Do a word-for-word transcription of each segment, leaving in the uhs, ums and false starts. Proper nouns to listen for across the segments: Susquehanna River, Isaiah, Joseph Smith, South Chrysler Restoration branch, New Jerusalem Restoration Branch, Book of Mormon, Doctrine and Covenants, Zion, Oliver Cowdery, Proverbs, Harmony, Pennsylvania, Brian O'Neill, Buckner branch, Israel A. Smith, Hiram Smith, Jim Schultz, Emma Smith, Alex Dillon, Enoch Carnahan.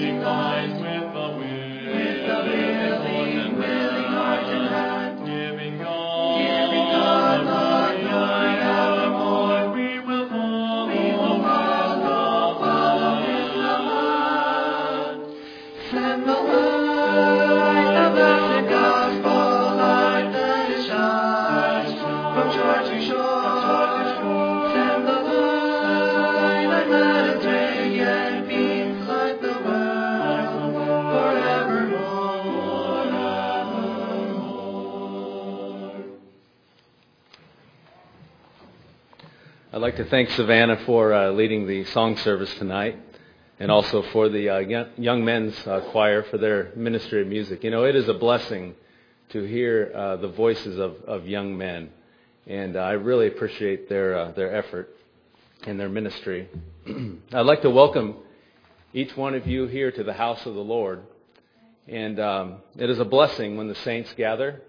willing eyes, with a willing and willing heart and hand, giving all, giving all, Lord, thine evermore, we will follow, we will follow, follow in the land. Send the light of the gospel, light that is shines from shore to shore. Send the light and let it take. I'd like to thank Savannah for uh, leading the song service tonight, and also for the uh, young men's uh, choir for their ministry of music. You know, it is a blessing to hear uh, the voices of, of young men, and uh, I really appreciate their uh, their effort and their ministry. I'd like to welcome each one of you here to the house of the Lord, and um, it is a blessing when the saints gather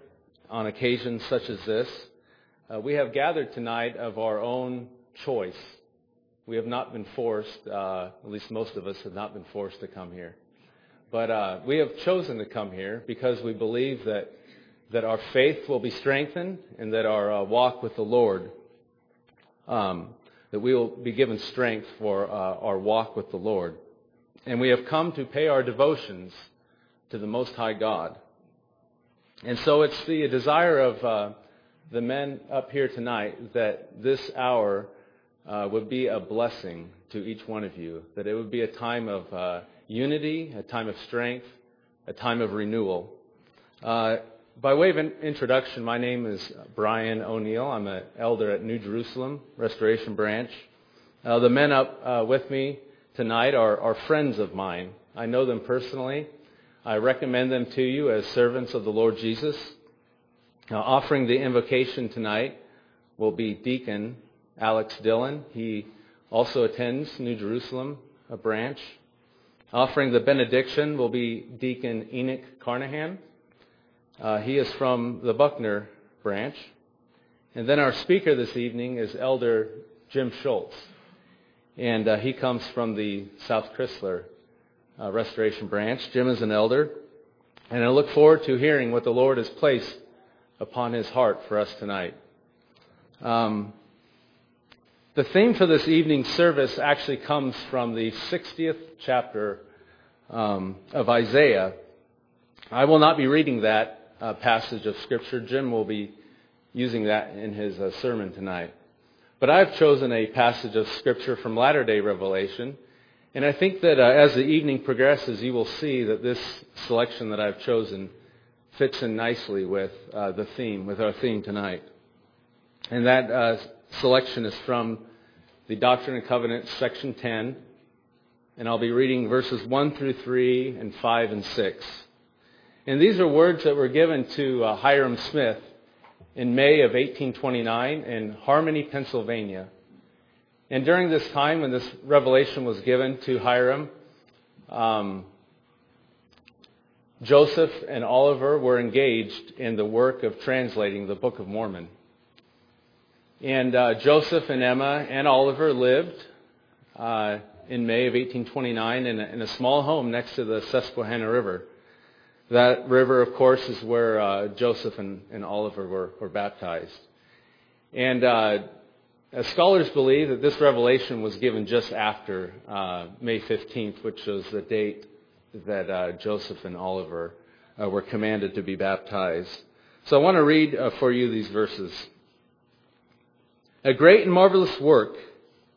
on occasions such as this. Uh, we have gathered tonight of our own choice. We have not been forced, uh, at least most of us have not been forced to come here. But uh, we have chosen to come here because we believe that that our faith will be strengthened, and that our uh, walk with the Lord, um, that we will be given strength for uh, our walk with the Lord. And we have come to pay our devotions to the Most High God. And so it's the desire of uh, the men up here tonight that this hour Uh, would be a blessing to each one of you, that it would be a time of uh, unity, a time of strength, a time of renewal. Uh, by way of an introduction, my name is Brian O'Neill. I'm an elder at New Jerusalem Restoration Branch. Uh, the men up uh, with me tonight are, are friends of mine. I know them personally. I recommend them to you as servants of the Lord Jesus. Now, offering the invocation tonight will be Deacon Alex Dillon. He also attends New Jerusalem, a branch. Offering the benediction will be Deacon Enoch Carnahan. Uh, he is from the Buckner branch. And then our speaker this evening is Elder Jim Schultz. And uh, he comes from the South Chrysler uh, Restoration branch. Jim is an elder. And I look forward to hearing what the Lord has placed upon his heart for us tonight. Um... The theme for this evening's service actually comes from the sixtieth chapter um, of Isaiah. I will not be reading that uh, passage of Scripture. Jim will be using that in his uh, sermon tonight. But I've chosen a passage of Scripture from Latter-day Revelation, and I think that uh, as the evening progresses, you will see that this selection that I've chosen fits in nicely with uh, the theme, with our theme tonight. And that Uh, selection is from the Doctrine and Covenants, section ten, and I'll be reading verses one through three and five and six. And these are words that were given to uh, Hiram Smith in May of eighteen twenty-nine in Harmony, Pennsylvania. And during this time when this revelation was given to Hiram, um, Joseph and Oliver were engaged in the work of translating the Book of Mormon. And uh, Joseph and Emma and Oliver lived uh, in May of eighteen twenty-nine in a, in a small home next to the Susquehanna River. That river, of course, is where uh, Joseph and, and Oliver were, were baptized. And uh, as scholars believe that this revelation was given just after uh, May fifteenth, which was the date that uh, Joseph and Oliver uh, were commanded to be baptized. So I want to read uh, for you these verses. A great and marvelous work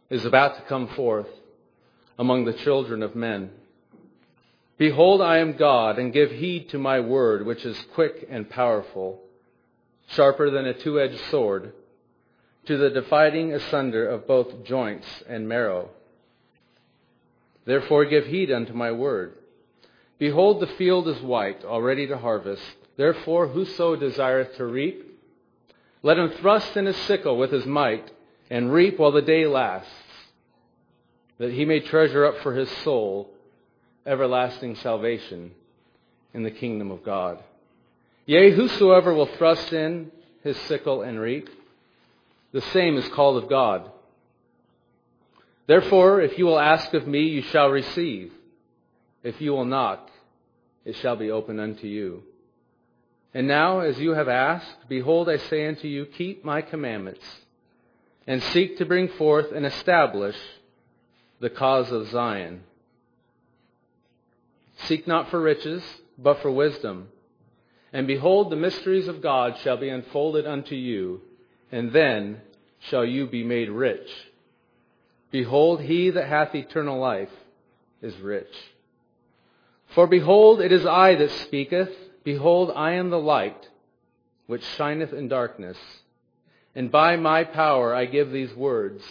is about to come forth among the children of men. Behold, I am God, and give heed to my word, which is quick and powerful, sharper than a two-edged sword, to the dividing asunder of both joints and marrow. Therefore give heed unto my word. Behold, the field is white, already to harvest. Therefore whoso desireth to reap, let him thrust in his sickle with his might, and reap while the day lasts, that he may treasure up for his soul everlasting salvation in the kingdom of God. Yea, whosoever will thrust in his sickle and reap, the same is called of God. Therefore, if you will ask of me, you shall receive. If you will knock, it shall be opened unto you. And now, as you have asked, behold, I say unto you, keep my commandments, and seek to bring forth and establish the cause of Zion. Seek not for riches, but for wisdom. And behold, the mysteries of God shall be unfolded unto you, and then shall you be made rich. Behold, he that hath eternal life is rich. For behold, it is I that speaketh. Behold, I am the light which shineth in darkness. And by my power I give these words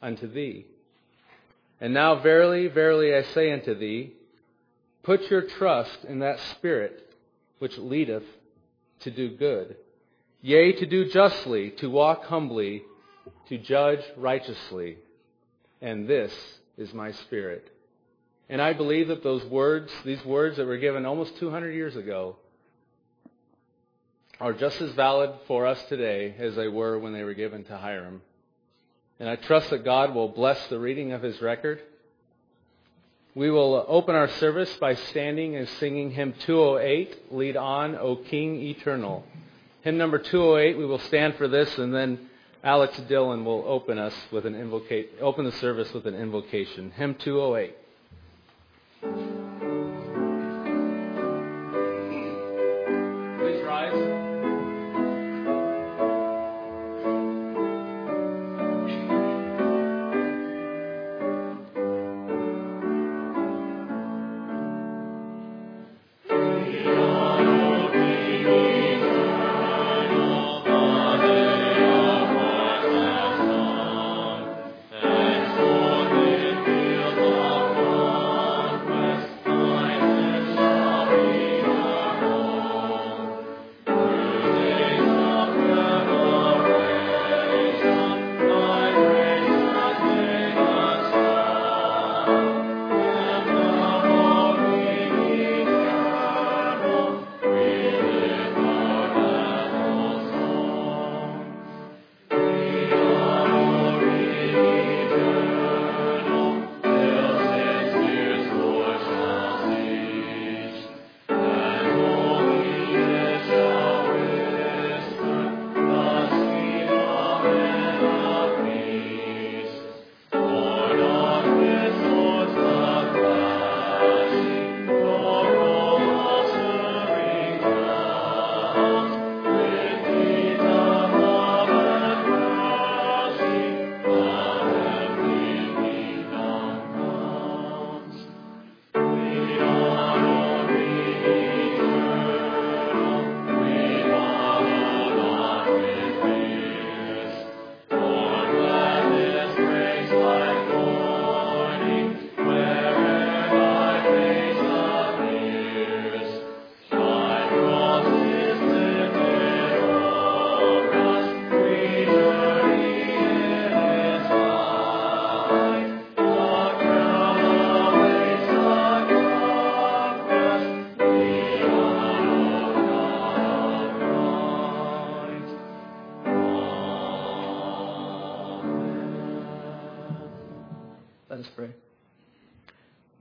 unto thee. And now verily, verily I say unto thee, put your trust in that Spirit which leadeth to do good, yea, to do justly, to walk humbly, to judge righteously. And this is my spirit. And I believe that those words, these words that were given almost two hundred years ago, are just as valid for us today as they were when they were given to Hiram. And I trust that God will bless the reading of his record. We will open our service by standing and singing hymn two oh eight, Lead On, O King Eternal. Hymn number two oh eight, we will stand for this, and then Alex Dillon will open us with an invoca- open the service with an invocation. Hymn two oh eight. Please rise.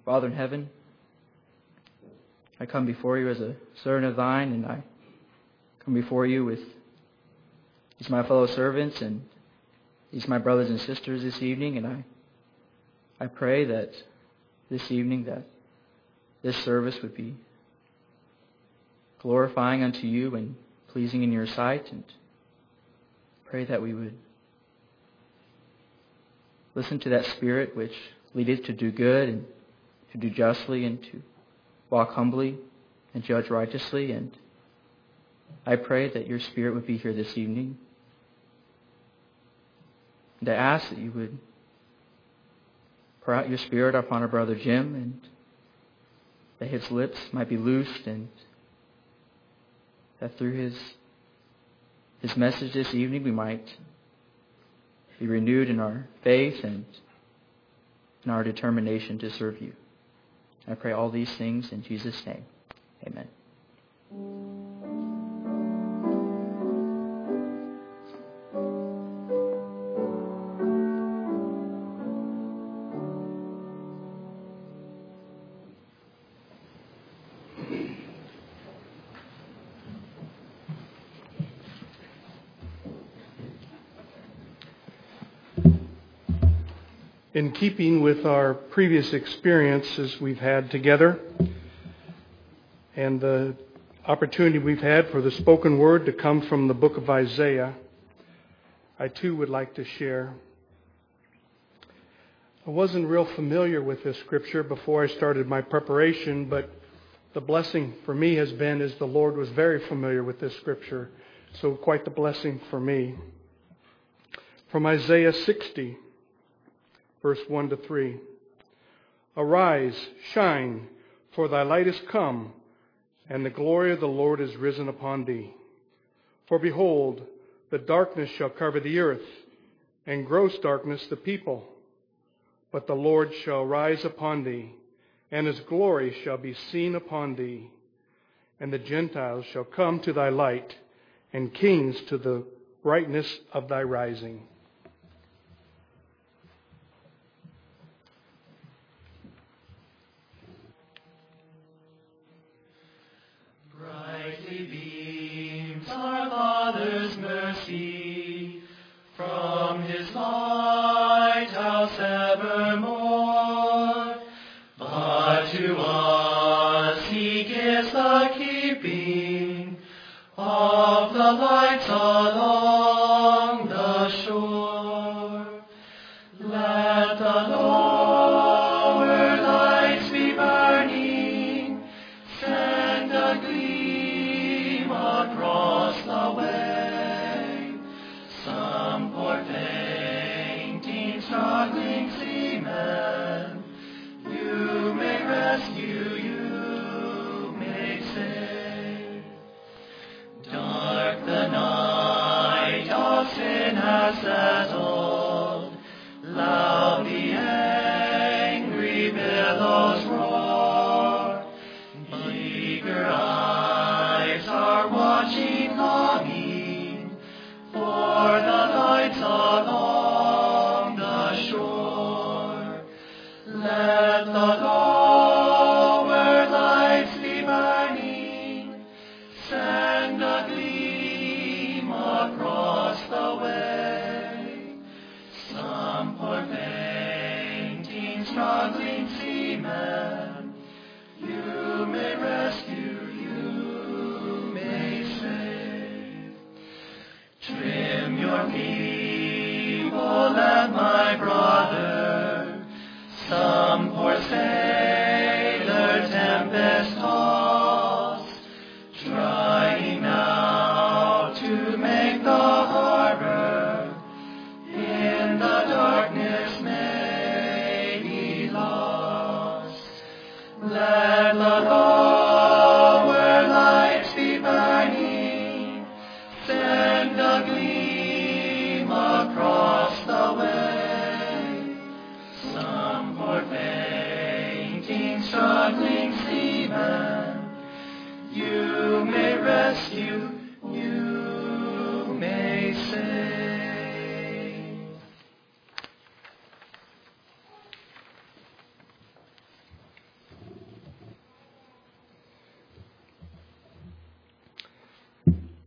Father in heaven, I come before you as a servant of thine, and I come before you with these my fellow servants and these my brothers and sisters this evening, and I I pray that this evening that this service would be glorifying unto you and pleasing in your sight, and pray that we would listen to that Spirit which leadeth to do good and to do justly and to walk humbly and judge righteously. And I pray that your Spirit would be here this evening. And I ask that you would pour out your Spirit upon our brother Jim, and that his lips might be loosed, and that through his his message this evening we might be renewed in our faith and in our determination to serve you. I pray all these things in Jesus' name. Amen. In keeping with our previous experiences we've had together and the opportunity we've had for the spoken word to come from the book of Isaiah, I too would like to share. I wasn't real familiar with this scripture before I started my preparation, but the blessing for me has been is the Lord was very familiar with this scripture, so quite the blessing for me. From Isaiah sixty. Verse one to three. Arise, shine, for thy light is come, and the glory of the Lord is risen upon thee. For behold, the darkness shall cover the earth, and gross darkness the people. But the Lord shall rise upon thee, and his glory shall be seen upon thee. And the Gentiles shall come to thy light, and kings to the brightness of thy rising.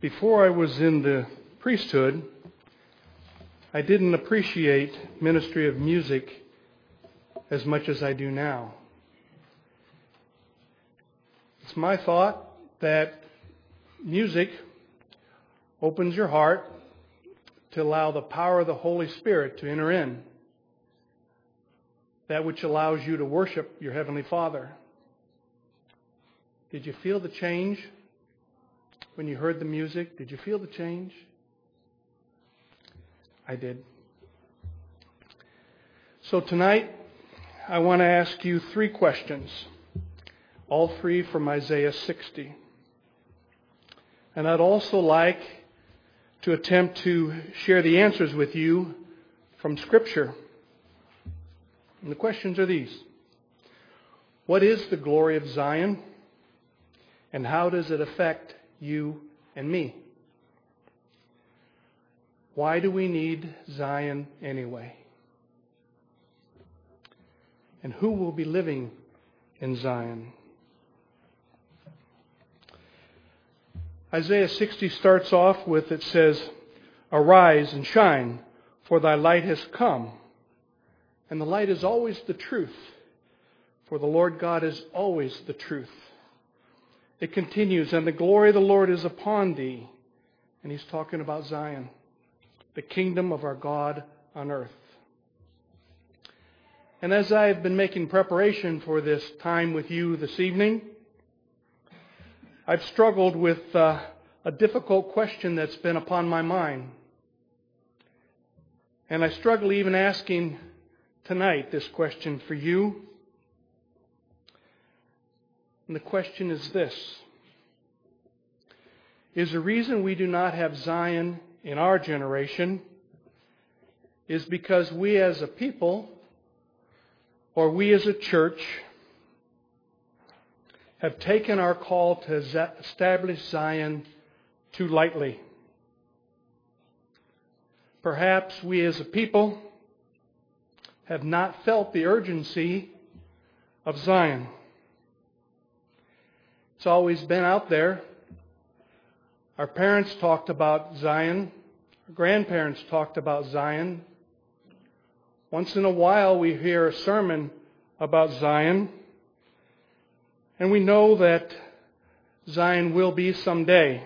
Before I was in the priesthood, I didn't appreciate ministry of music as much as I do now. It's my thought that music opens your heart to allow the power of the Holy Spirit to enter in, that which allows you to worship your Heavenly Father. Did you feel the change? When you heard the music, did you feel the change? I did. So tonight, I want to ask you three questions, all three from Isaiah sixty. And I'd also like to attempt to share the answers with you from Scripture. And the questions are these. What is the glory of Zion? And how does it affect you and me? Why do we need Zion anyway? And who will be living in Zion? Isaiah sixty starts off with, it says, Arise and shine, for thy light has come, And the light is always the truth, for the Lord God is always the truth. It continues, and the glory of the Lord is upon thee. And he's talking about Zion, the kingdom of our God on earth. And as I've been making preparation for this time with you this evening, I've struggled with uh, a difficult question that's been upon my mind. And I struggle even asking tonight this question for you. And the question is this: is the reason we do not have Zion in our generation is because we as a people, or we as a church, have taken our call to establish Zion too lightly? Perhaps we as a people have not felt the urgency of Zion. It's always been out there. Our parents talked about Zion. Our grandparents talked about Zion. Once in a while we hear a sermon about Zion, and we know that Zion will be someday.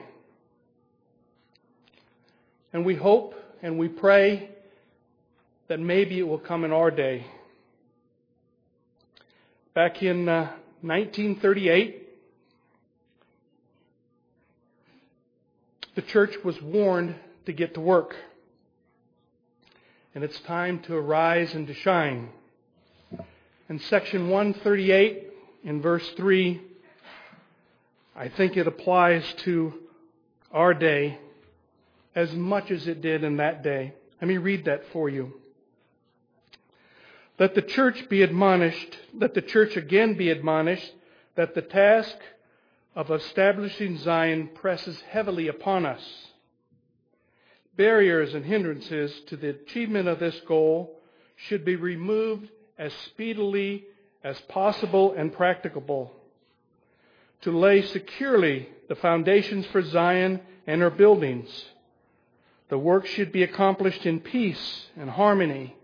And we hope and we pray that maybe it will come in our day. Back in uh, nineteen thirty-eight, the church was warned to get to work. And it's time to arise and to shine. In section one thirty-eight, in verse three, I think it applies to our day as much as it did in that day. Let me read that for you. Let the church be admonished, let the church again be admonished, that the task of establishing Zion presses heavily upon us. Barriers and hindrances to the achievement of this goal should be removed as speedily as possible and practicable. To lay securely the foundations for Zion and her buildings, the work should be accomplished in peace and harmony,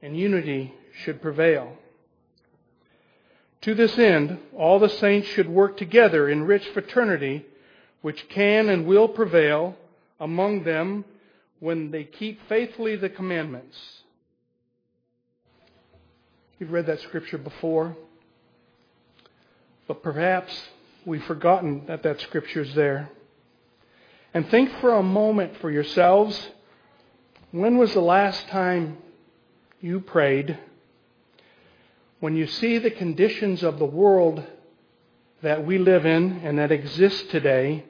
and unity should prevail. To this end, all the saints should work together in rich fraternity, which can and will prevail among them when they keep faithfully the commandments. You've read that scripture before, but perhaps we've forgotten that that scripture is there. And think for a moment for yourselves, when was the last time you prayed? When you see the conditions of the world that we live in and that exist today,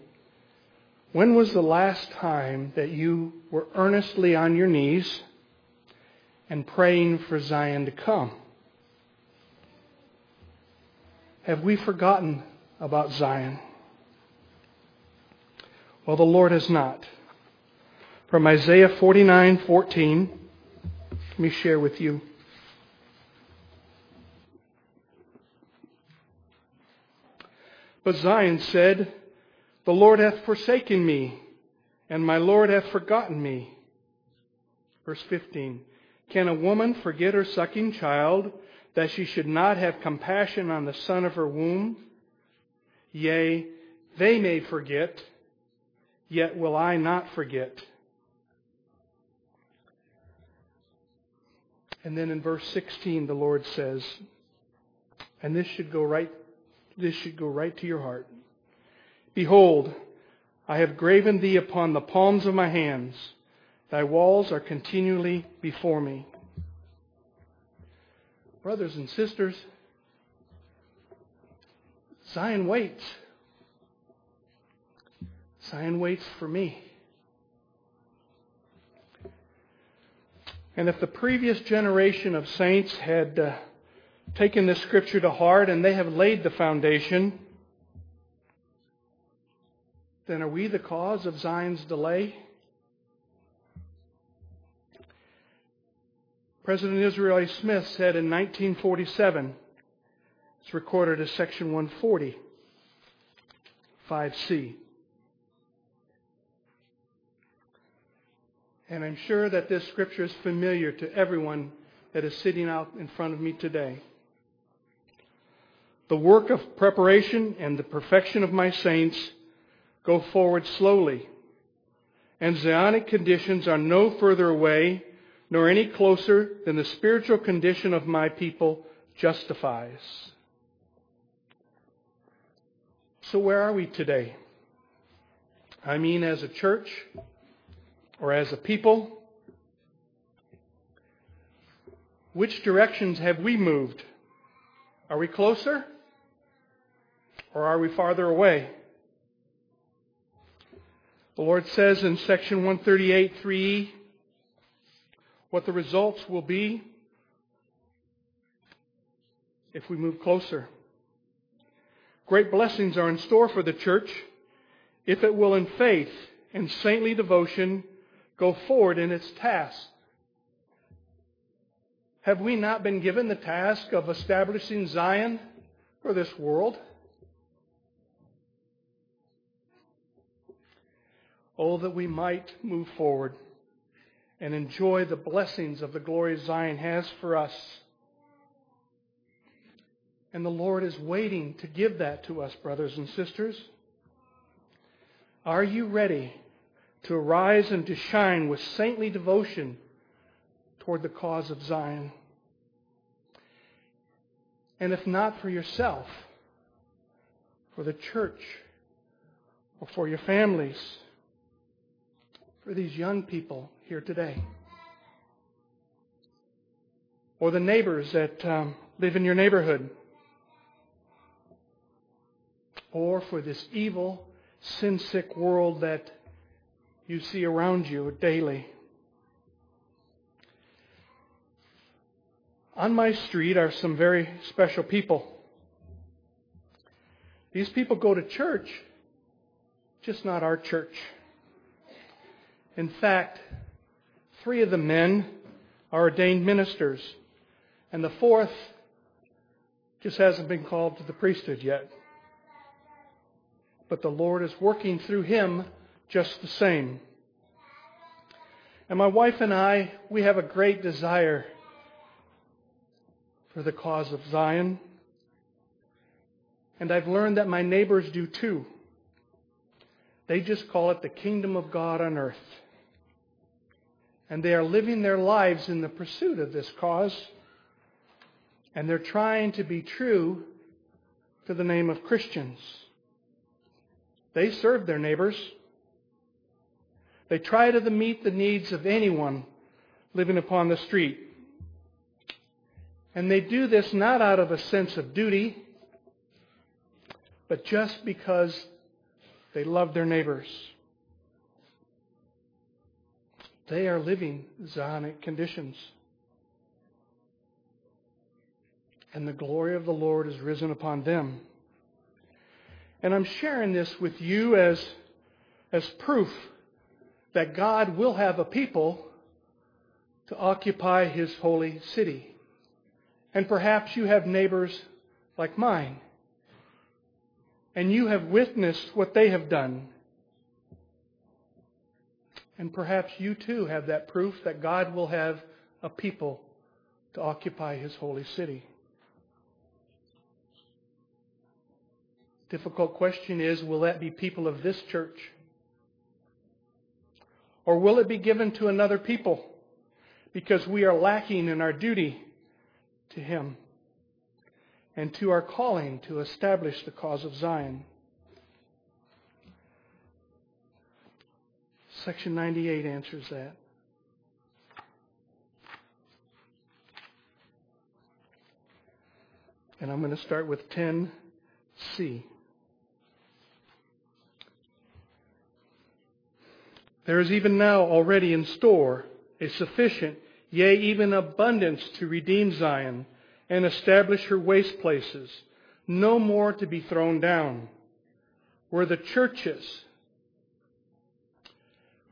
when was the last time that you were earnestly on your knees and praying for Zion to come? Have we forgotten about Zion? Well, the Lord has not. From Isaiah forty-nine fourteen, let me share with you. But Zion said, "The Lord hath forsaken me, and my Lord hath forgotten me." Verse fifteen. Can a woman forget her sucking child, that she should not have compassion on the son of her womb? Yea, they may forget, yet will I not forget. And then in verse sixteen, the Lord says, and this should go right, this should go right to your heart. Behold, I have graven thee upon the palms of my hands. Thy walls are continually before me. Brothers and sisters, Zion waits. Zion waits for me. And if the previous generation of saints had uh, taken this scripture to heart and they have laid the foundation, then are we the cause of Zion's delay? President Israel A. Smith said in nineteen forty-seven, it's recorded as section one forty, five C. And I'm sure that this scripture is familiar to everyone that is sitting out in front of me today. The work of preparation and the perfection of my saints go forward slowly, and Zionic conditions are no further away nor any closer than the spiritual condition of my people justifies. So where are we today? I mean as a church or as a people? Which directions have we moved? Are we closer or are we farther away? The Lord says in section one thirty-eight, three E what the results will be if we move closer. Great blessings are in store for the church if it will in faith and saintly devotion go forward in its task. Have we not been given the task of establishing Zion for this world? Oh, that we might move forward and enjoy the blessings of the glory Zion has for us. And the Lord is waiting to give that to us, brothers and sisters. Are you ready to arise and to shine with saintly devotion toward the cause of Zion? And if not for yourself, for the church, or for your families, for these young people here today, or the neighbors that um, live in your neighborhood, or for this evil, sin-sick world that you see around you daily. On my street are some very special people. These people go to church, just not our church. In fact, three of the men are ordained ministers, and the fourth just hasn't been called to the priesthood yet. But the Lord is working through him just the same. And my wife and I, we have a great desire for the cause of Zion. And I've learned that my neighbors do too. They just call it the kingdom of God on earth. And they are living their lives in the pursuit of this cause. And they're trying to be true to the name of Christians. They serve their neighbors. They try to meet the needs of anyone living upon the street. And they do this not out of a sense of duty, but just because they love their neighbors. They are living Zionic conditions. And the glory of the Lord is risen upon them. And I'm sharing this with you as, as proof that God will have a people to occupy His holy city. And perhaps you have neighbors like mine, and you have witnessed what they have done. And perhaps you too have that proof that God will have a people to occupy His holy city. Difficult question is, will that be people of this church? Or will it be given to another people because we are lacking in our duty to Him and to our calling to establish the cause of Zion? Section ninety-eight answers that. And I'm going to start with ten C. There is even now already in store a sufficient, yea, even abundance to redeem Zion and establish her waste places, no more to be thrown down, where the churches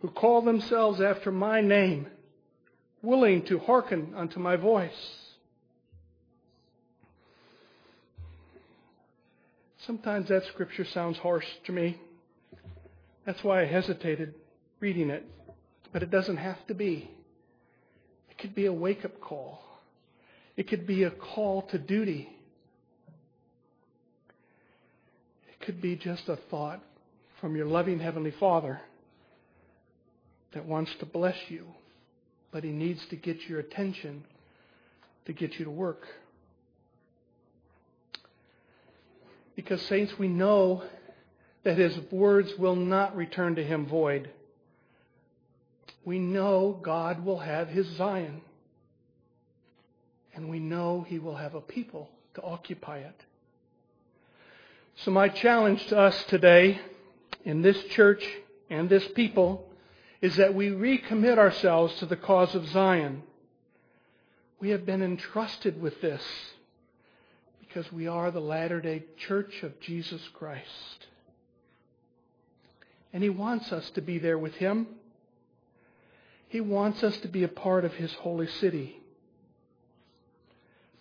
who call themselves after my name, willing to hearken unto my voice. Sometimes that scripture sounds harsh to me. That's why I hesitated reading it. But it doesn't have to be. It could be a wake-up call It could be a call to duty. It could be just a thought from your loving Heavenly Father that wants to bless you, but He needs to get your attention to get you to work. Because, saints, we know that His words will not return to Him void. We know God will have His Zion. And we know He will have a people to occupy it. So my challenge to us today, in this church and this people, is that we recommit ourselves to the cause of Zion. We have been entrusted with this because we are the Latter-day Church of Jesus Christ. And He wants us to be there with Him. He wants us to be a part of His holy city.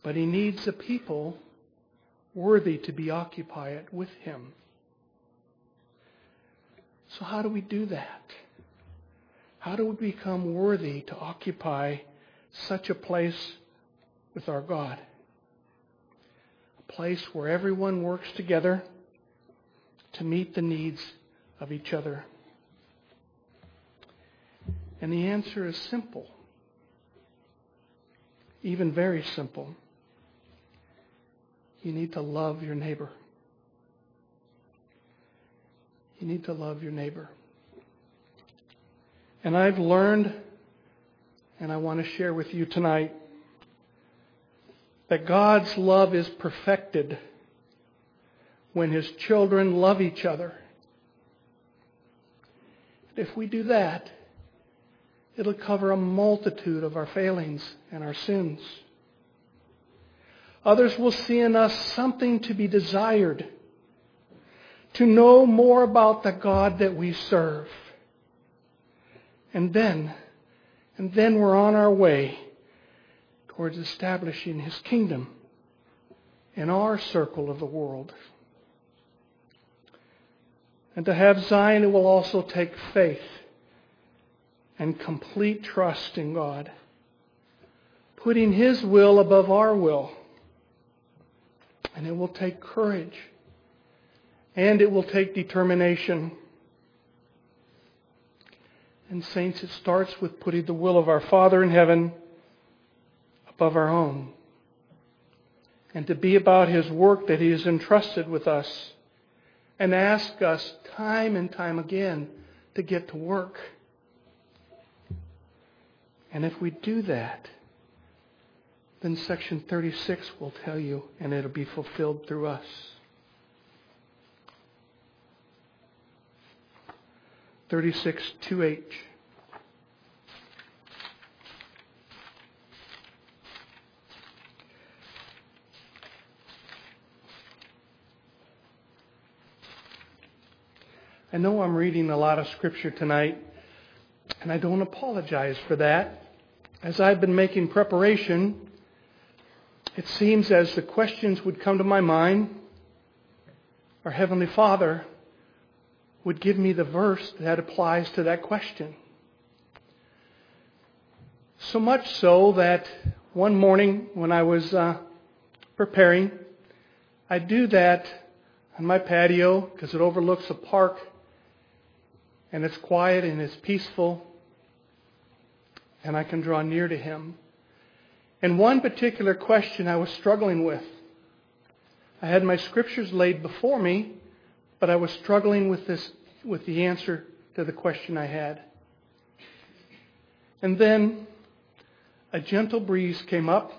But He needs a people worthy to be occupied with Him. So how do we do that? How do we become worthy to occupy such a place with our God? A place where everyone works together to meet the needs of each other. And the answer is simple, even very simple. You need to love your neighbor. You need to love your neighbor. And I've learned, and I want to share with you tonight, that God's love is perfected when His children love each other. If we do that, it'll cover a multitude of our failings and our sins. Others will see in us something to be desired, to know more about the God that we serve. And then, and then we're on our way towards establishing His kingdom in our circle of the world. And to have Zion, it will also take faith and complete trust in God, putting His will above our will. And it will take courage, and it will take determination. And saints, it starts with putting the will of our Father in heaven above our own, and to be about His work that He has entrusted with us, and ask us time and time again to get to work. And if we do that, then section thirty-six will tell you, and it'll be fulfilled through us. thirty-six, two H. I know I'm reading a lot of scripture tonight, and I don't apologize for that. As I've been making preparation, it seems as the questions would come to my mind, our Heavenly Father would give me the verse that applies to that question. So much so that one morning when I was uh, preparing, I do that on my patio because it overlooks a park, and it's quiet and it's peaceful. And I can draw near to Him. And one particular question I was struggling with. I had my scriptures laid before me, but I was struggling with this, with the answer to the question I had. And then a gentle breeze came up,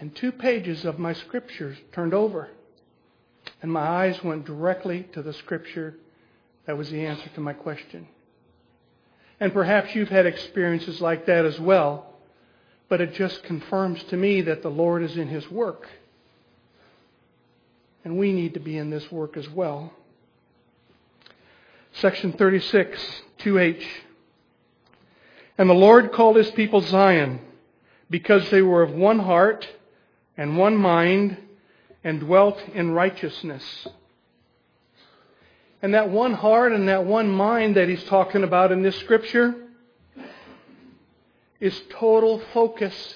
and two pages of my scriptures turned over, and my eyes went directly to the scripture that was the answer to my question. And perhaps you've had experiences like that as well. But it just confirms to me that the Lord is in His work. And we need to be in this work as well. Section thirty-six, two H. And the Lord called His people Zion, because they were of one heart and one mind, and dwelt in righteousness. And that one heart and that one mind that He's talking about in this scripture is total focus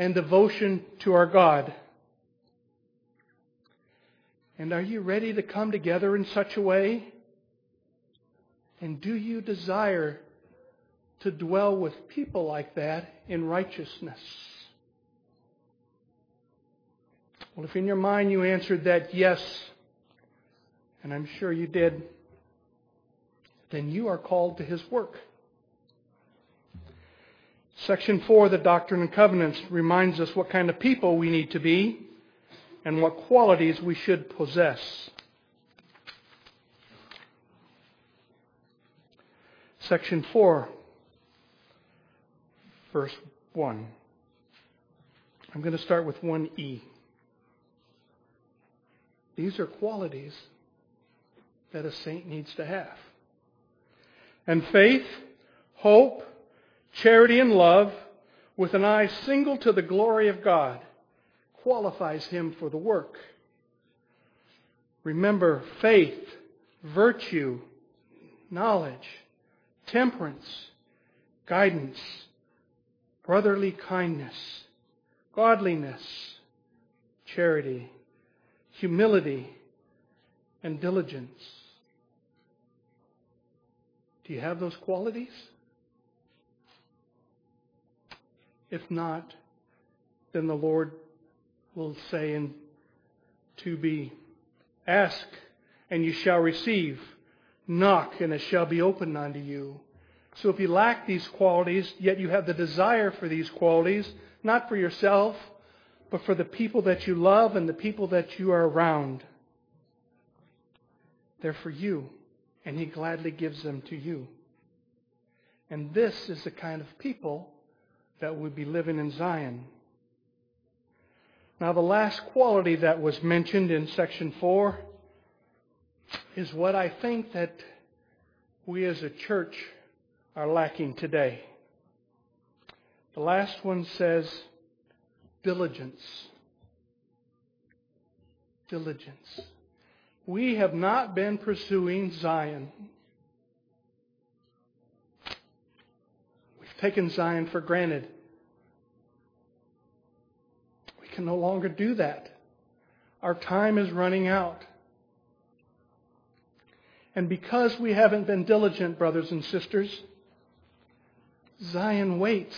and devotion to our God. And are you ready to come together in such a way? And do you desire to dwell with people like that in righteousness? Well, if in your mind you answered that yes, and I'm sure you did, then you are called to His work. Section four of the Doctrine and Covenants reminds us what kind of people we need to be and what qualities we should possess. Section four, verse one. I'm going to start with one E. These are qualities that a saint needs to have. And faith, hope, charity, and love, with an eye single to the glory of God, qualifies him for the work. Remember, faith, virtue, knowledge, temperance, guidance, brotherly kindness, godliness, charity, humility, and diligence. Do you have those qualities? If not, then the Lord will say in two B, ask and you shall receive, knock and it shall be opened unto you. So if you lack these qualities, yet you have the desire for these qualities, not for yourself, but for the people that you love and the people that you are around. They're for you, and He gladly gives them to you. And this is the kind of people that would be living in Zion. Now, the last quality that was mentioned in section four is what I think that we as a church are lacking today. The last one says diligence. Diligence. We have not been pursuing Zion. We've taken Zion for granted. We can no longer do that. Our time is running out. And because we haven't been diligent, brothers and sisters, Zion waits.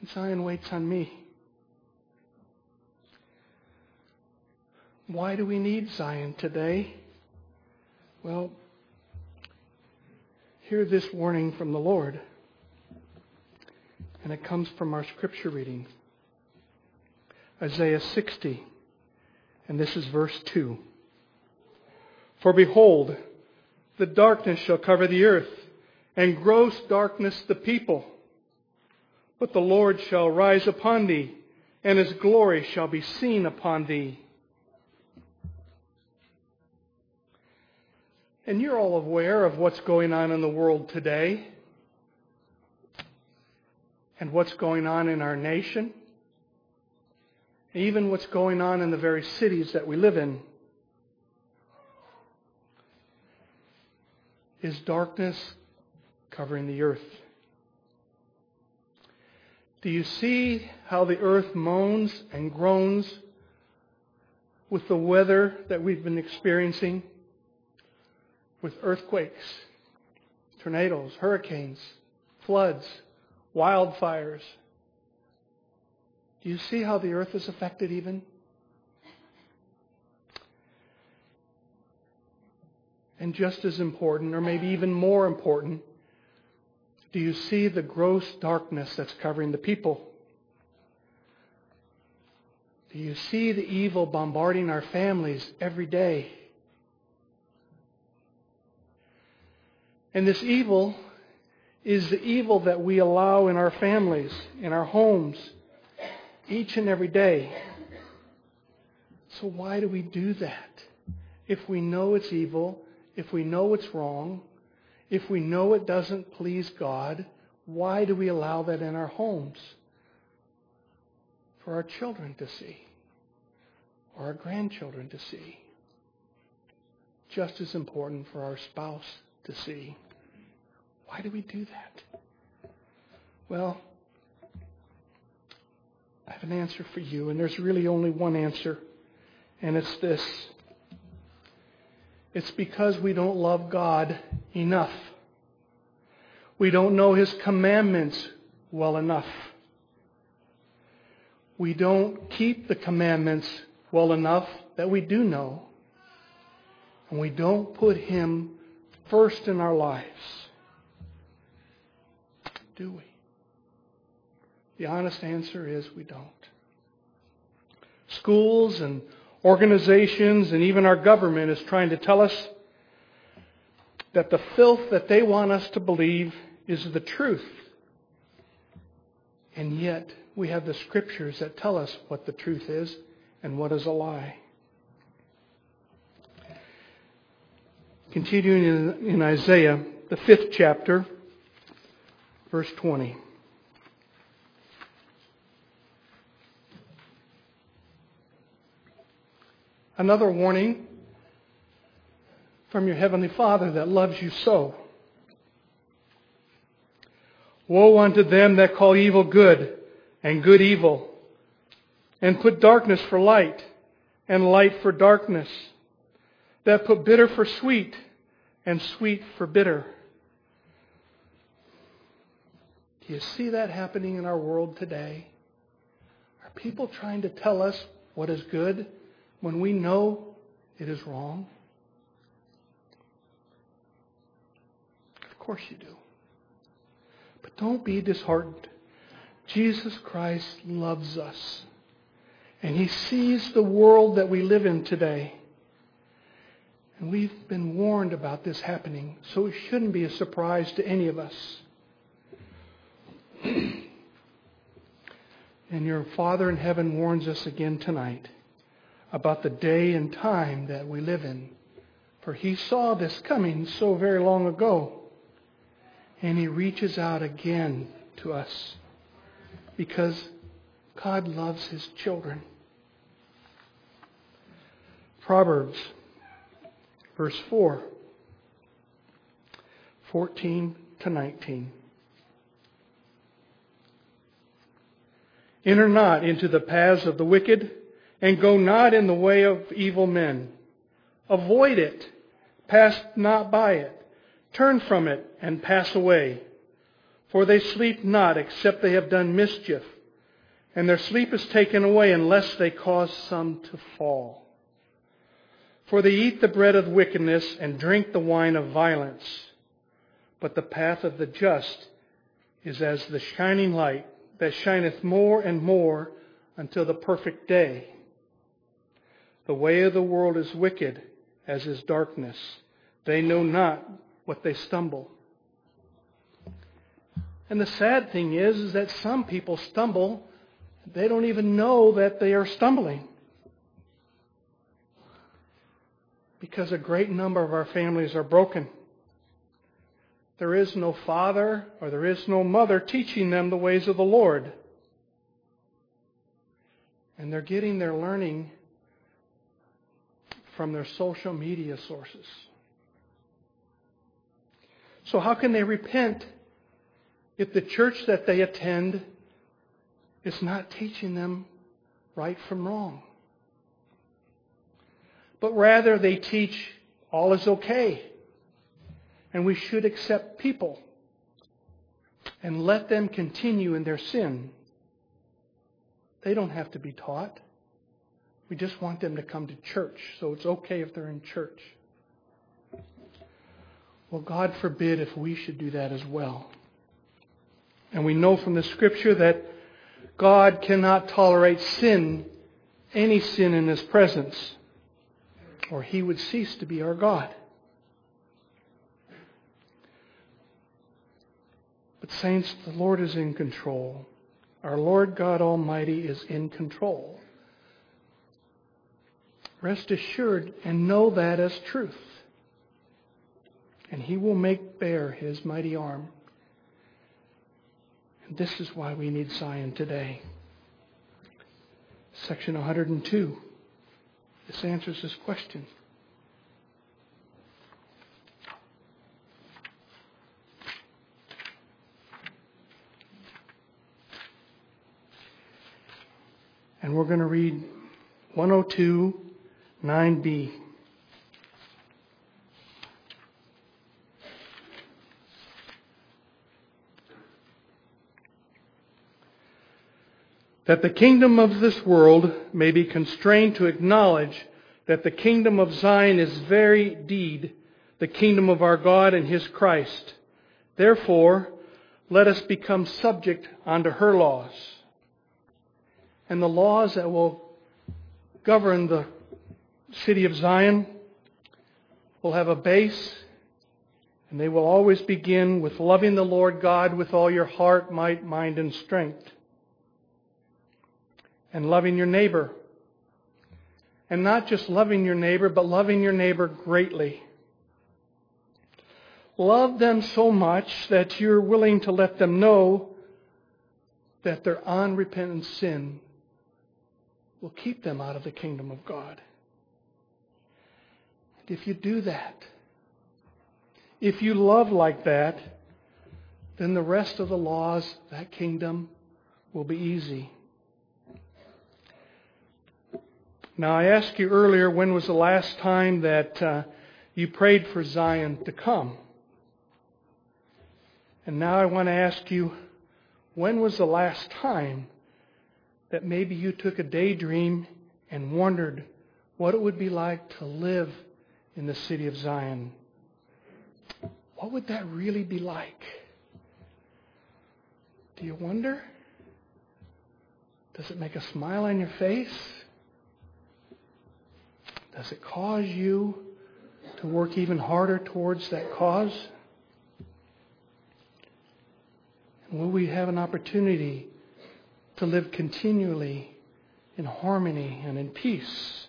And Zion waits on me. Why do we need Zion today? Well, hear this warning from the Lord. And it comes from our scripture reading. Isaiah sixty. And this is verse two. For behold, the darkness shall cover the earth, and gross darkness the people. But the Lord shall rise upon thee, and His glory shall be seen upon thee. And you're all aware of what's going on in the world today and what's going on in our nation, even what's going on in the very cities that we live in. Is darkness covering the earth? Do you see how the earth moans and groans with the weather that we've been experiencing? With earthquakes, tornadoes, hurricanes, floods, wildfires. Do you see how the earth is affected even? And just as important, or maybe even more important, do you see the gross darkness that's covering the people? Do you see the evil bombarding our families every day? And this evil is the evil that we allow in our families, in our homes, each and every day. So why do we do that? If we know it's evil, if we know it's wrong, if we know it doesn't please God, why do we allow that in our homes? For our children to see, or our grandchildren to see. Just as important for our spouse to see. Why do we do that? Well, I have an answer for you, and there's really only one answer, and it's this. It's because we don't love God enough. We don't know His commandments well enough. We don't keep the commandments well enough that we do know. And we don't put Him first in our lives. Do we? The honest answer is we don't. Schools and organizations and even our government is trying to tell us that the filth that they want us to believe is the truth. And yet we have the scriptures that tell us what the truth is and what is a lie. Continuing in, in Isaiah, the fifth chapter, verse twenty. Another warning from your heavenly Father that loves you so. Woe unto them that call evil good, and good evil, and put darkness for light, and light for darkness, that put bitter for sweet, and sweet for bitter. Do you see that happening in our world today? Are people trying to tell us what is good when we know it is wrong? Of course you do. But don't be disheartened. Jesus Christ loves us. And He sees the world that we live in today. And we've been warned about this happening, so it shouldn't be a surprise to any of us. And your Father in heaven warns us again tonight about the day and time that we live in. For He saw this coming so very long ago. And He reaches out again to us because God loves His children. Proverbs, verse four, fourteen to nineteen. Enter not into the paths of the wicked, and go not in the way of evil men. Avoid it. Pass not by it. Turn from it and pass away. For they sleep not except they have done mischief. And their sleep is taken away unless they cause some to fall. For they eat the bread of wickedness and drink the wine of violence. But the path of the just is as the shining light that shineth more and more until the perfect day. The way of the world is wicked as is darkness. They know not what they stumble. And the sad thing is, is that some people stumble. They don't even know that they are stumbling. Because a great number of our families are broken. There is no father or there is no mother teaching them the ways of the Lord. And they're getting their learning from their social media sources. So how can they repent if the church that they attend is not teaching them right from wrong? But rather they teach all is okay, and we should accept people and let them continue in their sin. They don't have to be taught. We just want them to come to church, so it's okay if they're in church. Well, God forbid if we should do that as well. And we know from the scripture that God cannot tolerate sin, any sin in His presence, or He would cease to be our God. But saints, the Lord is in control. Our Lord God Almighty is in control. Rest assured and know that as truth. And He will make bare His mighty arm. And this is why we need Zion today. Section one hundred two. This answers this question. and we're going to read one oh two nine b. That the kingdom of this world may be constrained to acknowledge that the kingdom of Zion is very deed the kingdom of our God and his Christ. Therefore, let us become subject unto her laws. And the laws that will govern the city of Zion will have a base, and they will always begin with loving the Lord God with all your heart, might, mind, and strength, and loving your neighbor. And not just loving your neighbor, but loving your neighbor greatly. Love them so much that you're willing to let them know that their unrepentant sin will keep them out of the kingdom of God. And if you do that, if you love like that, then the rest of the laws, that kingdom, will be easy. Now, I asked you earlier, when was the last time that uh, you prayed for Zion to come? And now I want to ask you, when was the last time that maybe you took a daydream and wondered what it would be like to live in the city of Zion? What would that really be like? Do you wonder? Does it make a smile on your face? Does it cause you to work even harder towards that cause? And will we have an opportunity to live continually in harmony and in peace?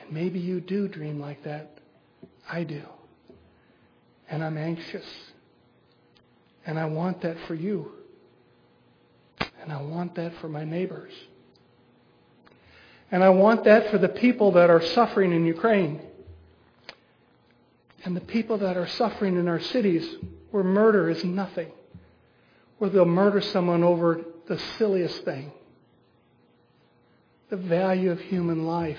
And maybe you do dream like that. I do. And I'm anxious. And I want that for you. And I want that for my neighbors. And I want that for the people that are suffering in Ukraine and the people that are suffering in our cities where murder is nothing, where they'll murder someone over the silliest thing, the value of human life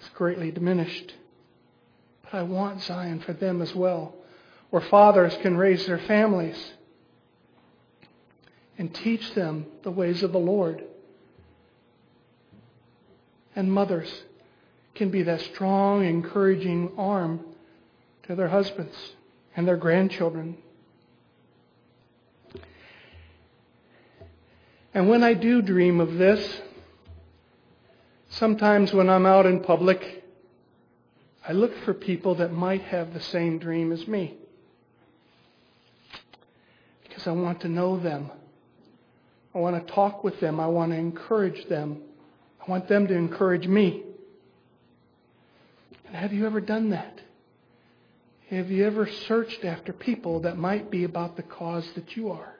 is greatly diminished. But I want Zion for them as well, where fathers can raise their families and teach them the ways of the Lord. And mothers can be that strong, encouraging arm to their husbands and their grandchildren. And when I do dream of this, sometimes when I'm out in public, I look for people that might have the same dream as me, because I want to know them. I want to talk with them. I want to encourage them. I want them to encourage me. And have you ever done that? Have you ever searched after people that might be about the cause that you are?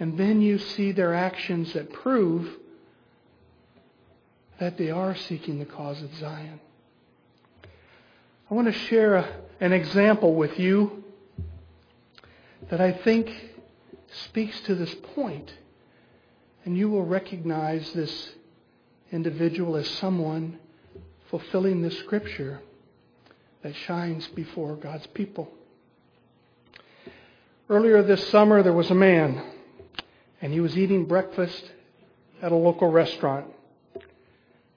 And then you see their actions that prove that they are seeking the cause of Zion. I want to share a, an example with you that I think speaks to this point. And you will recognize this individual as someone fulfilling the scripture that shines before God's people. Earlier this summer, there was a man, and he was eating breakfast at a local restaurant.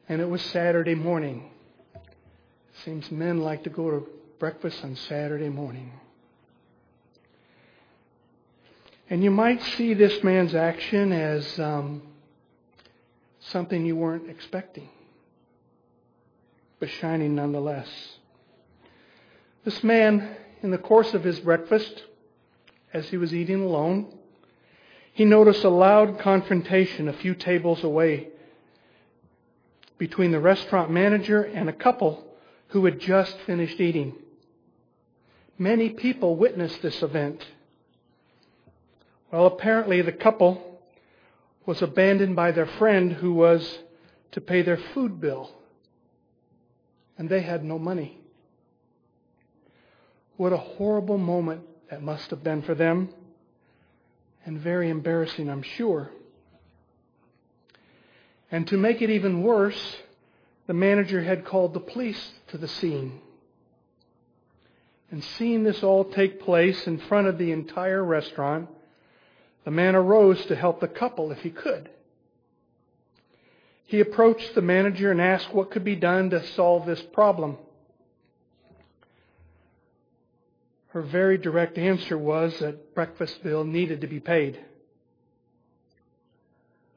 And it was Saturday morning. It seems men like to go to breakfast on Saturday morning. And you might see this man's action as um, something you weren't expecting, but shining nonetheless. This man, in the course of his breakfast, as he was eating alone, he noticed a loud confrontation a few tables away between the restaurant manager and a couple who had just finished eating. Many people witnessed this event. Well, apparently the couple was abandoned by their friend who was to pay their food bill, and they had no money. What a horrible moment that must have been for them, and very embarrassing, I'm sure. And to make it even worse, the manager had called the police to the scene. And seeing this all take place in front of the entire restaurant, the man arose to help the couple if he could. He approached the manager and asked what could be done to solve this problem. Her very direct answer was that breakfast bill needed to be paid.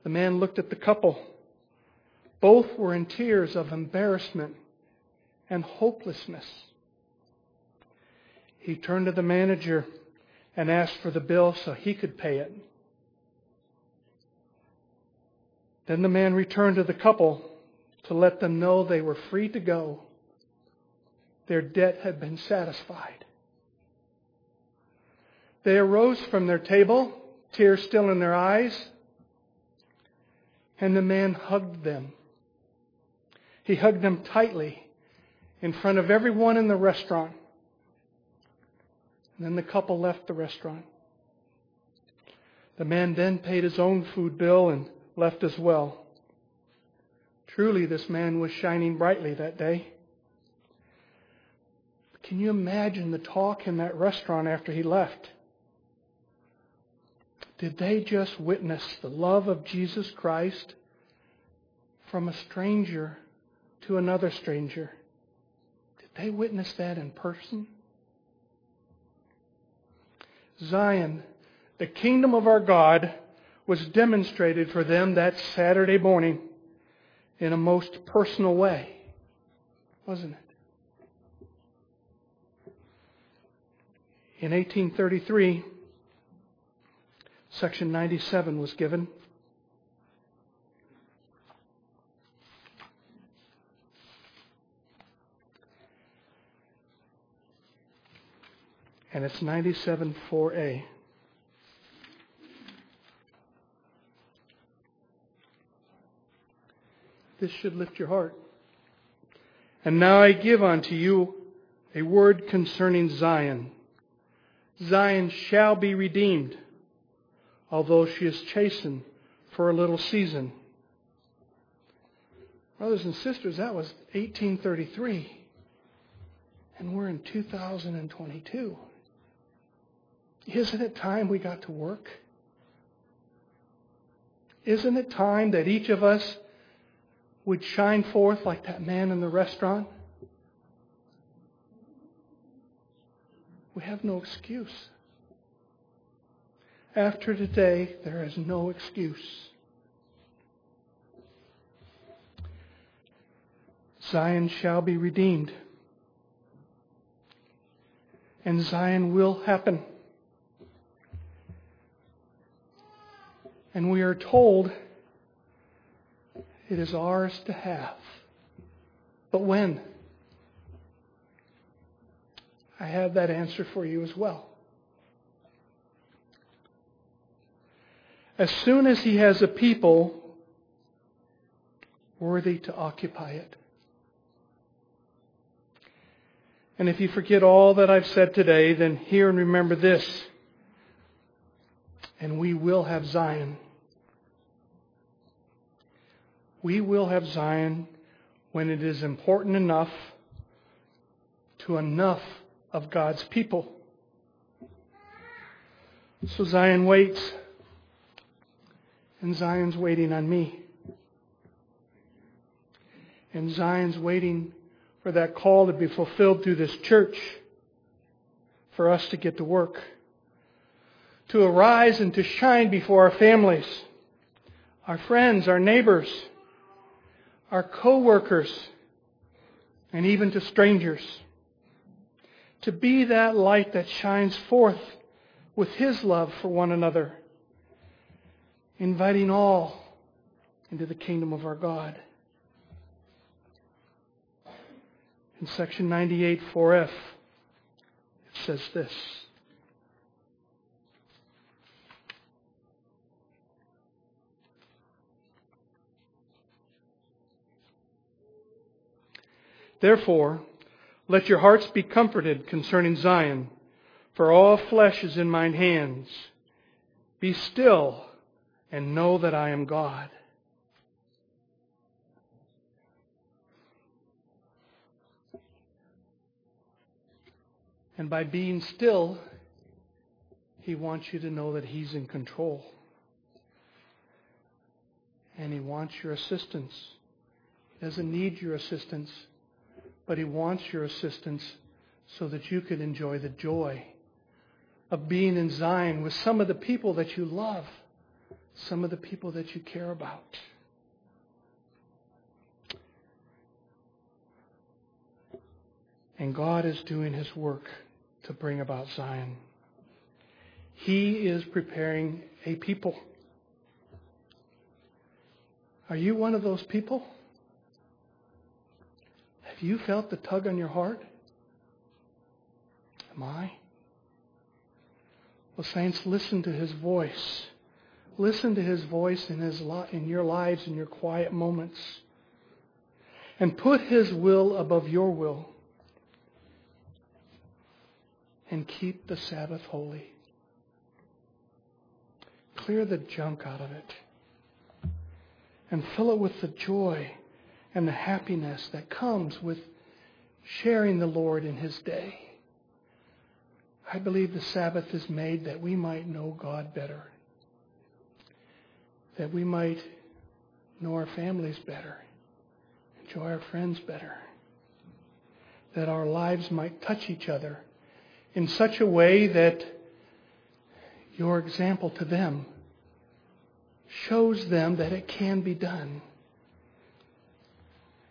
The man looked at the couple. Both were in tears of embarrassment and hopelessness. He turned to the manager and asked for the bill so he could pay it. Then the man returned to the couple to let them know they were free to go. Their debt had been satisfied. They arose from their table, tears still in their eyes, and the man hugged them. He hugged them tightly in front of everyone in the restaurant. And then the couple left the restaurant. The man then paid his own food bill and left as well. Truly, this man was shining brightly that day. Can you imagine the talk in that restaurant after he left? Did they just witness the love of Jesus Christ from a stranger to another stranger? Did they witness that in person? Zion, the kingdom of our God, was demonstrated for them that Saturday morning in a most personal way, wasn't it? In eighteen thirty-three, Section ninety-seven was given. And it's ninety-seven four A. This should lift your heart. And now I give unto you a word concerning Zion. Zion shall be redeemed, although she is chastened for a little season. Brothers and sisters, that was eighteen thirty-three. And we're in two thousand twenty-two. Isn't it time we got to work? Isn't it time that each of us would shine forth like that man in the restaurant? We have no excuse. After today, there is no excuse. Zion shall be redeemed. And Zion will happen. And we are told it is ours to have. But when? I have that answer for you as well. As soon as he has a people worthy to occupy it. And if you forget all that I've said today, then hear and remember this. And we will have Zion. We will have Zion when it is important enough to enough of God's people. So Zion waits. And Zion's waiting on me. And Zion's waiting for that call to be fulfilled through this church, for us to get to work, to arise and to shine before our families, our friends, our neighbors, our co-workers, and even to strangers, to be that light that shines forth with His love for one another, inviting all into the kingdom of our God. In section ninety-eight four F, it says this. Therefore, let your hearts be comforted concerning Zion, for all flesh is in mine hands. Be still and know that I am God. And by being still, He wants you to know that He's in control. And He wants your assistance. He doesn't need your assistance, but He wants your assistance so that you could enjoy the joy of being in Zion with some of the people that you love, some of the people that you care about. And God is doing His work to bring about Zion. He is preparing a people. Are you one of those people? Have you felt the tug on your heart? Am I? Well, saints, listen to His voice. Listen to His voice in His li- in your lives, in your quiet moments. And put His will above your will. And keep the Sabbath holy. Clear the junk out of it. And fill it with the joy and the happiness that comes with sharing the Lord in His day. I believe the Sabbath is made that we might know God better. That we might know our families better. Enjoy our friends better. That our lives might touch each other in such a way that your example to them shows them that it can be done.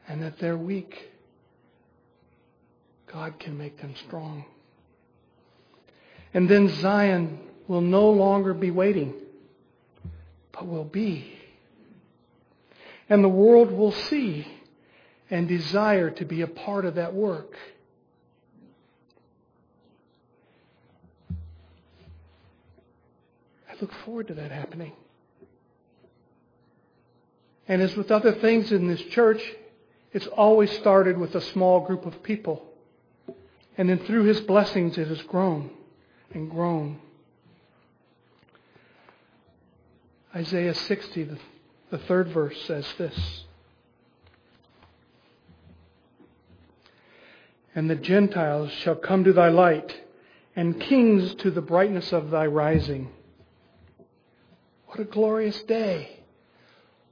And that they're weak. God can make them strong. And then Zion will no longer be waiting, but will be. And the world will see and desire to be a part of that work. I look forward to that happening. And as with other things in this church, it's always started with a small group of people. And then through His blessings, it has grown and grown. Isaiah sixty, the, the third verse, says this. And the Gentiles shall come to thy light, and kings to the brightness of thy rising. What a glorious day.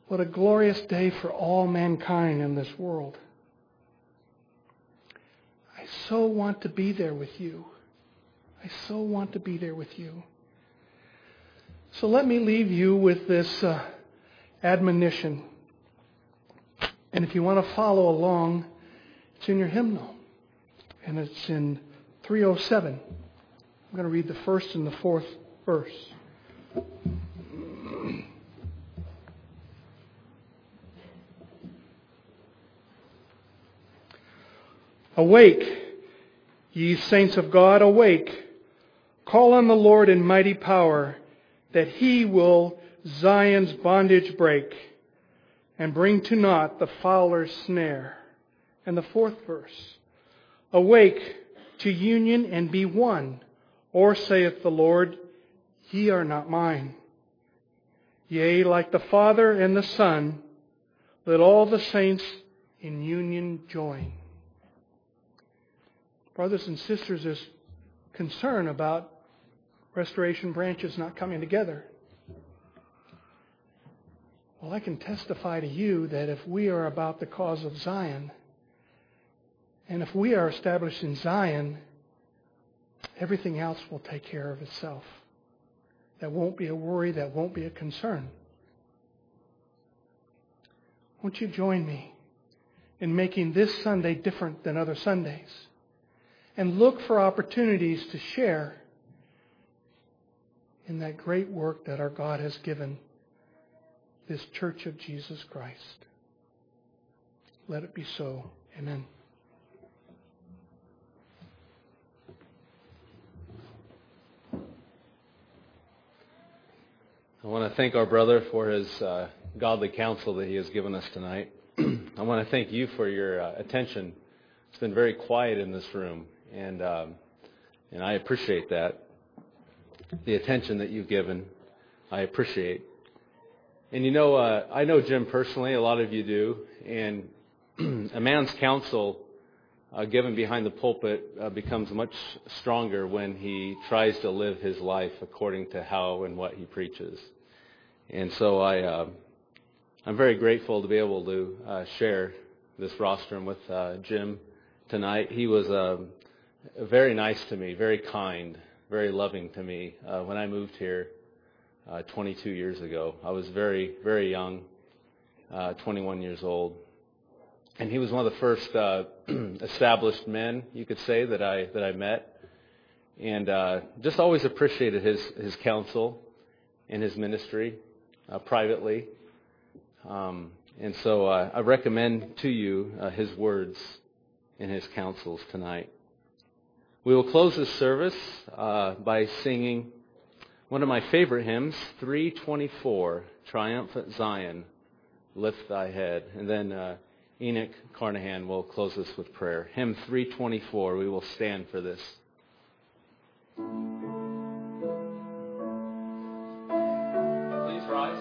What a glorious day for all mankind in this world. I so want to be there with you. I so want to be there with you. So let me leave you with this uh, admonition. And if you want to follow along, it's in your hymnal. And it's in three oh seven. I'm going to read the first and the fourth verse. Awake, ye saints of God, awake. Call on the Lord in mighty power, that He will Zion's bondage break, and bring to naught the fowler's snare. And the fourth verse. Awake to union and be one, or saith the Lord, ye are not mine. Yea, like the Father and the Son, let all the saints in union join. Brothers and sisters, there's concern about restoration branches not coming together. Well, I can testify to you that if we are about the cause of Zion, and if we are established in Zion, everything else will take care of itself. That won't be a worry, that won't be a concern. Won't you join me in making this Sunday different than other Sundays? And look for opportunities to share in that great work that our God has given this Church of Jesus Christ. Let it be so. Amen. I want to thank our brother for his uh, godly counsel that he has given us tonight. I want to thank you for your uh, attention. It's been very quiet in this room. And um, and I appreciate that, the attention that you've given. I appreciate. And you know, uh, I know Jim personally, a lot of you do, and a man's counsel uh, given behind the pulpit uh, becomes much stronger when he tries to live his life according to how and what he preaches. And so I, uh, I'm very grateful to be able to uh, share this rostrum with uh, Jim tonight. He was uh, very nice to me, very kind, very loving to me uh, when I moved here uh, twenty-two years ago. I was very, very young, uh, twenty-one years old. And he was one of the first uh, established men, you could say, that I that I met, and uh, just always appreciated his his counsel and his ministry uh, privately. Um, and so uh, I recommend to you uh, his words and his counsels tonight. We will close this service uh, by singing one of my favorite hymns, three twenty-four, "Triumphant Zion, Lift Thy Head," and then. Uh, Enoch Carnahan will close us with prayer. Hymn three twenty-four, we will stand for this. Please rise.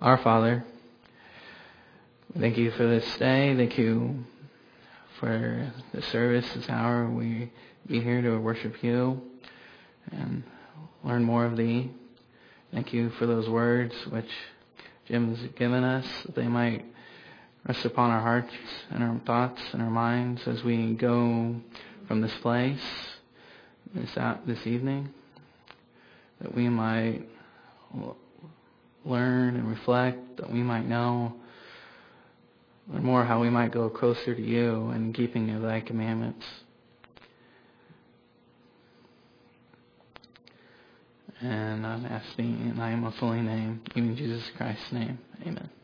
Our Father, thank you for this day. Thank you for the service, this hour. We be here to worship you and learn more of thee. Thank you for those words which Jim has given us, that they might rest upon our hearts and our thoughts and our minds as we go from this place this out this evening, that we might learn and reflect, that we might know more how we might go closer to you and keeping of thy commandments. And I'm asking in thy most holy name, even Jesus Christ's name. Amen.